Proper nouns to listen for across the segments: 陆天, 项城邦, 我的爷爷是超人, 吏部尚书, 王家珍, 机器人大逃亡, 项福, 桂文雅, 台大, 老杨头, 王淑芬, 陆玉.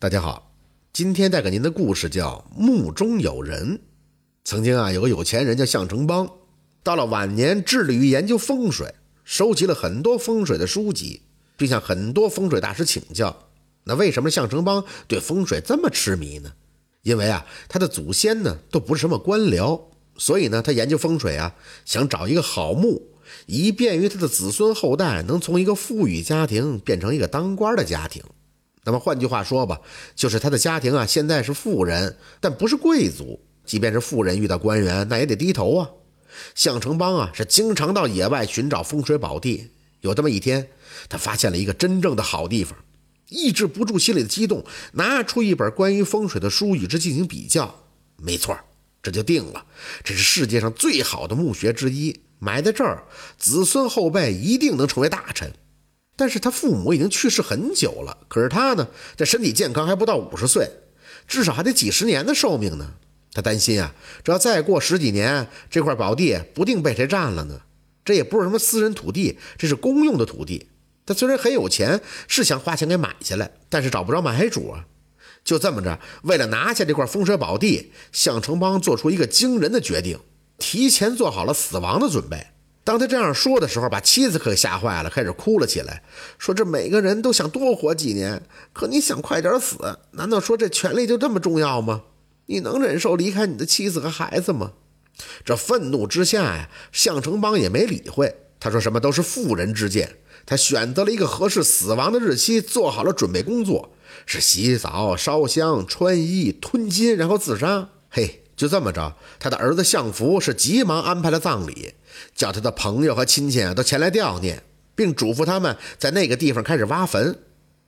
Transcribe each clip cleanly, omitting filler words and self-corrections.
大家好，今天带给您的故事叫《墓中有人》。曾经有个有钱人叫项城邦，到了晚年致力于研究风水，收集了很多风水的书籍，并向很多风水大师请教。那为什么项城邦对风水这么痴迷呢？因为他的祖先呢都不是什么官僚，所以呢他研究风水想找一个好墓，以便于他的子孙后代能从一个富裕家庭变成一个当官的家庭。那么换句话说吧，就是他的家庭现在是富人，但不是贵族，即便是富人遇到官员那也得低头啊。项城邦是经常到野外寻找风水宝地，有这么一天他发现了一个真正的好地方，抑制不住心里的激动，拿出一本关于风水的书与之进行比较。没错，这就定了，这是世界上最好的墓穴之一，埋在这儿子孙后辈一定能成为大臣。但是他父母已经去世很久了，可是他呢，这身体健康还不到50岁，至少还得几十年的寿命呢。他担心只要再过十几年，这块宝地不定被谁占了呢。这也不是什么私人土地，这是公用的土地。他虽然很有钱，是想花钱给买下来，但是找不着买主啊。就这么着，为了拿下这块风水宝地，项城邦做出一个惊人的决定，提前做好了死亡的准备。当他这样说的时候，把妻子可吓坏了，开始哭了起来，说这每个人都想多活几年，可你想快点死，难道说这权利就这么重要吗？你能忍受离开你的妻子和孩子吗？这愤怒之下项城邦也没理会，他说什么都是妇人之见。他选择了一个合适死亡的日期，做好了准备工作，是洗澡、烧香、穿衣、吞金，然后自杀。嘿，就这么着，他的儿子项福是急忙安排了葬礼，叫他的朋友和亲戚都前来悼念，并嘱咐他们在那个地方开始挖坟。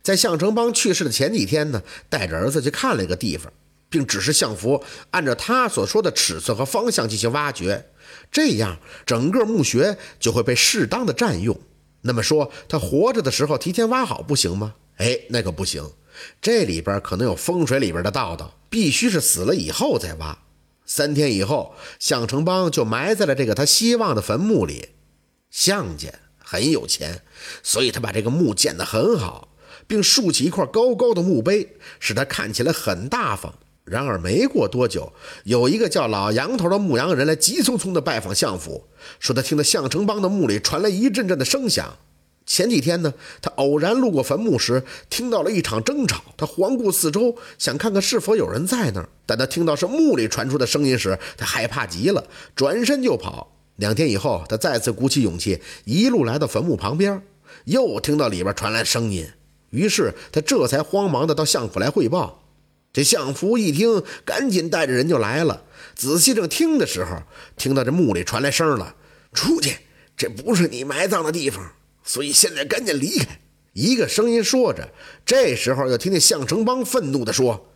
在项城邦去世的前几天呢，带着儿子去看了一个地方，并指示项福按照他所说的尺寸和方向进行挖掘，这样整个墓穴就会被适当的占用。那么说他活着的时候提前挖好不行吗？那个不行，这里边可能有风水里边的道道，必须是死了以后再挖。3天以后，项城邦就埋在了这个他希望的坟墓里。项家很有钱，所以他把这个墓建得很好，并竖起一块高高的墓碑，使它看起来很大方。然而没过多久，有一个叫老杨头的牧羊人来急匆匆地拜访项府，说他听到项城邦的墓里传来一阵阵的声响。前几天呢，他偶然路过坟墓时，听到了一场争吵。他环顾四周，想看看是否有人在那儿。但他听到是墓里传出的声音时，他害怕极了，转身就跑。2天以后，他再次鼓起勇气，一路来到坟墓旁边，又听到里边传来声音。于是他这才慌忙的到相府来汇报。这相府一听，赶紧带着人就来了。仔细正听的时候，听到这墓里传来声了：“出去，这不是你埋葬的地方。”所以现在赶紧离开！一个声音说着，这时候又听见项城邦愤怒地说：“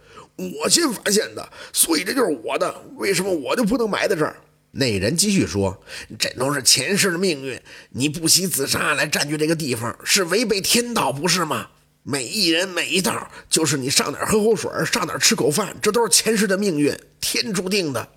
我先发现的，所以这就是我的，为什么我就不能埋在这儿？”那人继续说：“这都是前世的命运，你不惜自杀来占据这个地方，是违背天道，不是吗？每一人每一道，就是你上哪儿喝口水，上哪儿吃口饭，这都是前世的命运，天注定的。”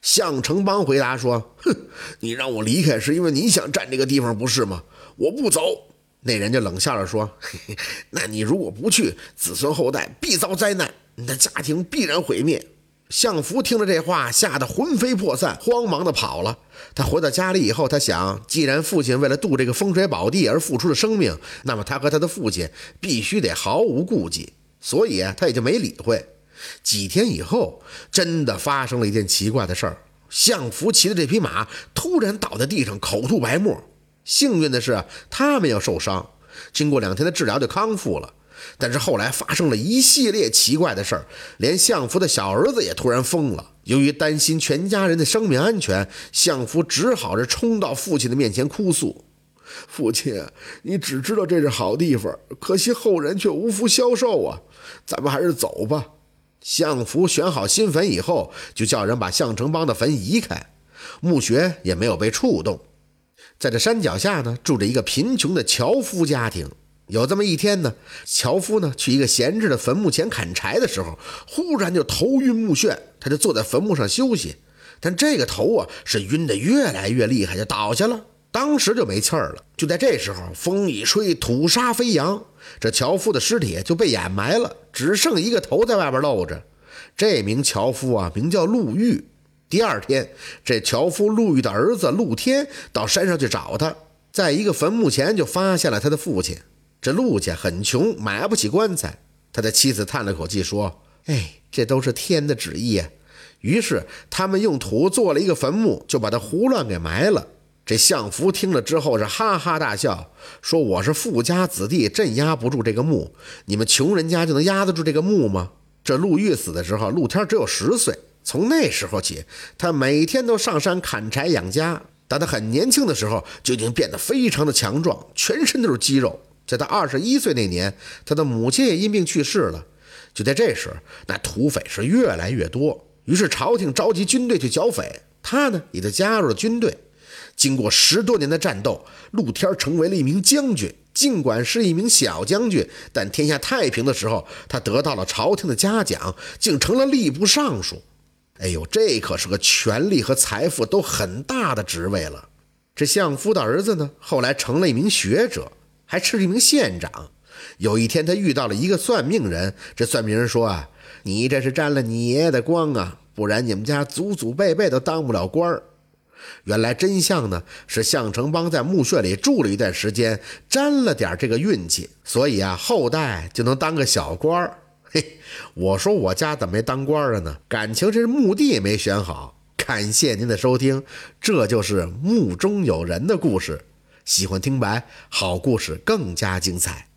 项城邦回答说：“哼，你让我离开是因为你想占这个地方，不是吗？我不走。”那人就冷笑着说：“嘿嘿，那你如果不去，子孙后代必遭灾难，你的家庭必然毁灭。”项福听了这话，吓得魂飞魄散，慌忙的跑了。他回到家里以后，他想，既然父亲为了度这个风水宝地而付出了生命，那么他和他的父亲必须得毫无顾忌，所以他也就没理会。几天以后，真的发生了一件奇怪的事儿。项福骑的这匹马突然倒在地上，口吐白沫。幸运的是，他没有受伤，经过2天的治疗就康复了。但是后来发生了一系列奇怪的事儿，连项福的小儿子也突然疯了。由于担心全家人的生命安全，项福只好是冲到父亲的面前哭诉：“父亲，你只知道这是好地方，可惜后人却无福消受啊！咱们还是走吧。”项福选好新坟以后，就叫人把项城邦的坟移开，墓穴也没有被触动。在这山脚下呢，住着一个贫穷的樵夫家庭。有这么一天呢，樵夫呢去一个闲置的坟墓前砍柴的时候，忽然就头晕目眩，他就坐在坟墓上休息。但这个头是晕得越来越厉害，就倒下了。当时就没气儿了。就在这时候，风一吹，土沙飞扬，这樵夫的尸体就被掩埋了，只剩一个头在外边露着。这名樵夫啊，名叫陆玉。第二天，这樵夫陆玉的儿子陆天到山上去找他，在一个坟墓前就发现了他的父亲。这陆家很穷，买不起棺材，他的妻子叹了口气说：哎，这都是天的旨意啊。于是他们用土做了一个坟墓，就把他胡乱给埋了。这相福听了之后是哈哈大笑，说：我是富家子弟，镇压不住这个墓，你们穷人家就能压得住这个墓吗？这陆玉死的时候，陆天只有10岁，从那时候起，他每天都上山砍柴养家。但他很年轻的时候就已经变得非常的强壮，全身都是肌肉。在他21岁那年，他的母亲也因病去世了。就在这时，那土匪是越来越多，于是朝廷召集军队去剿匪，他呢也就加入了军队。经过10多年的战斗，陆天成为了一名将军。尽管是一名小将军，但天下太平的时候，他得到了朝廷的嘉奖，竟成了吏部尚书。哎呦，这可是个权力和财富都很大的职位了。这相夫的儿子呢，后来成了一名学者，还是一名县长。有一天，他遇到了一个算命人，这算命人说啊，你这是沾了你爷爷的光啊，不然你们家祖祖辈辈都当不了官儿。原来真相呢，是项城邦在墓穴里住了一段时间，沾了点这个运气，所以啊，后代就能当个小官儿。嘿，我说我家怎么没当官了呢？感情这是墓地也没选好。感谢您的收听，这就是墓中有人的故事。喜欢听白，好故事更加精彩。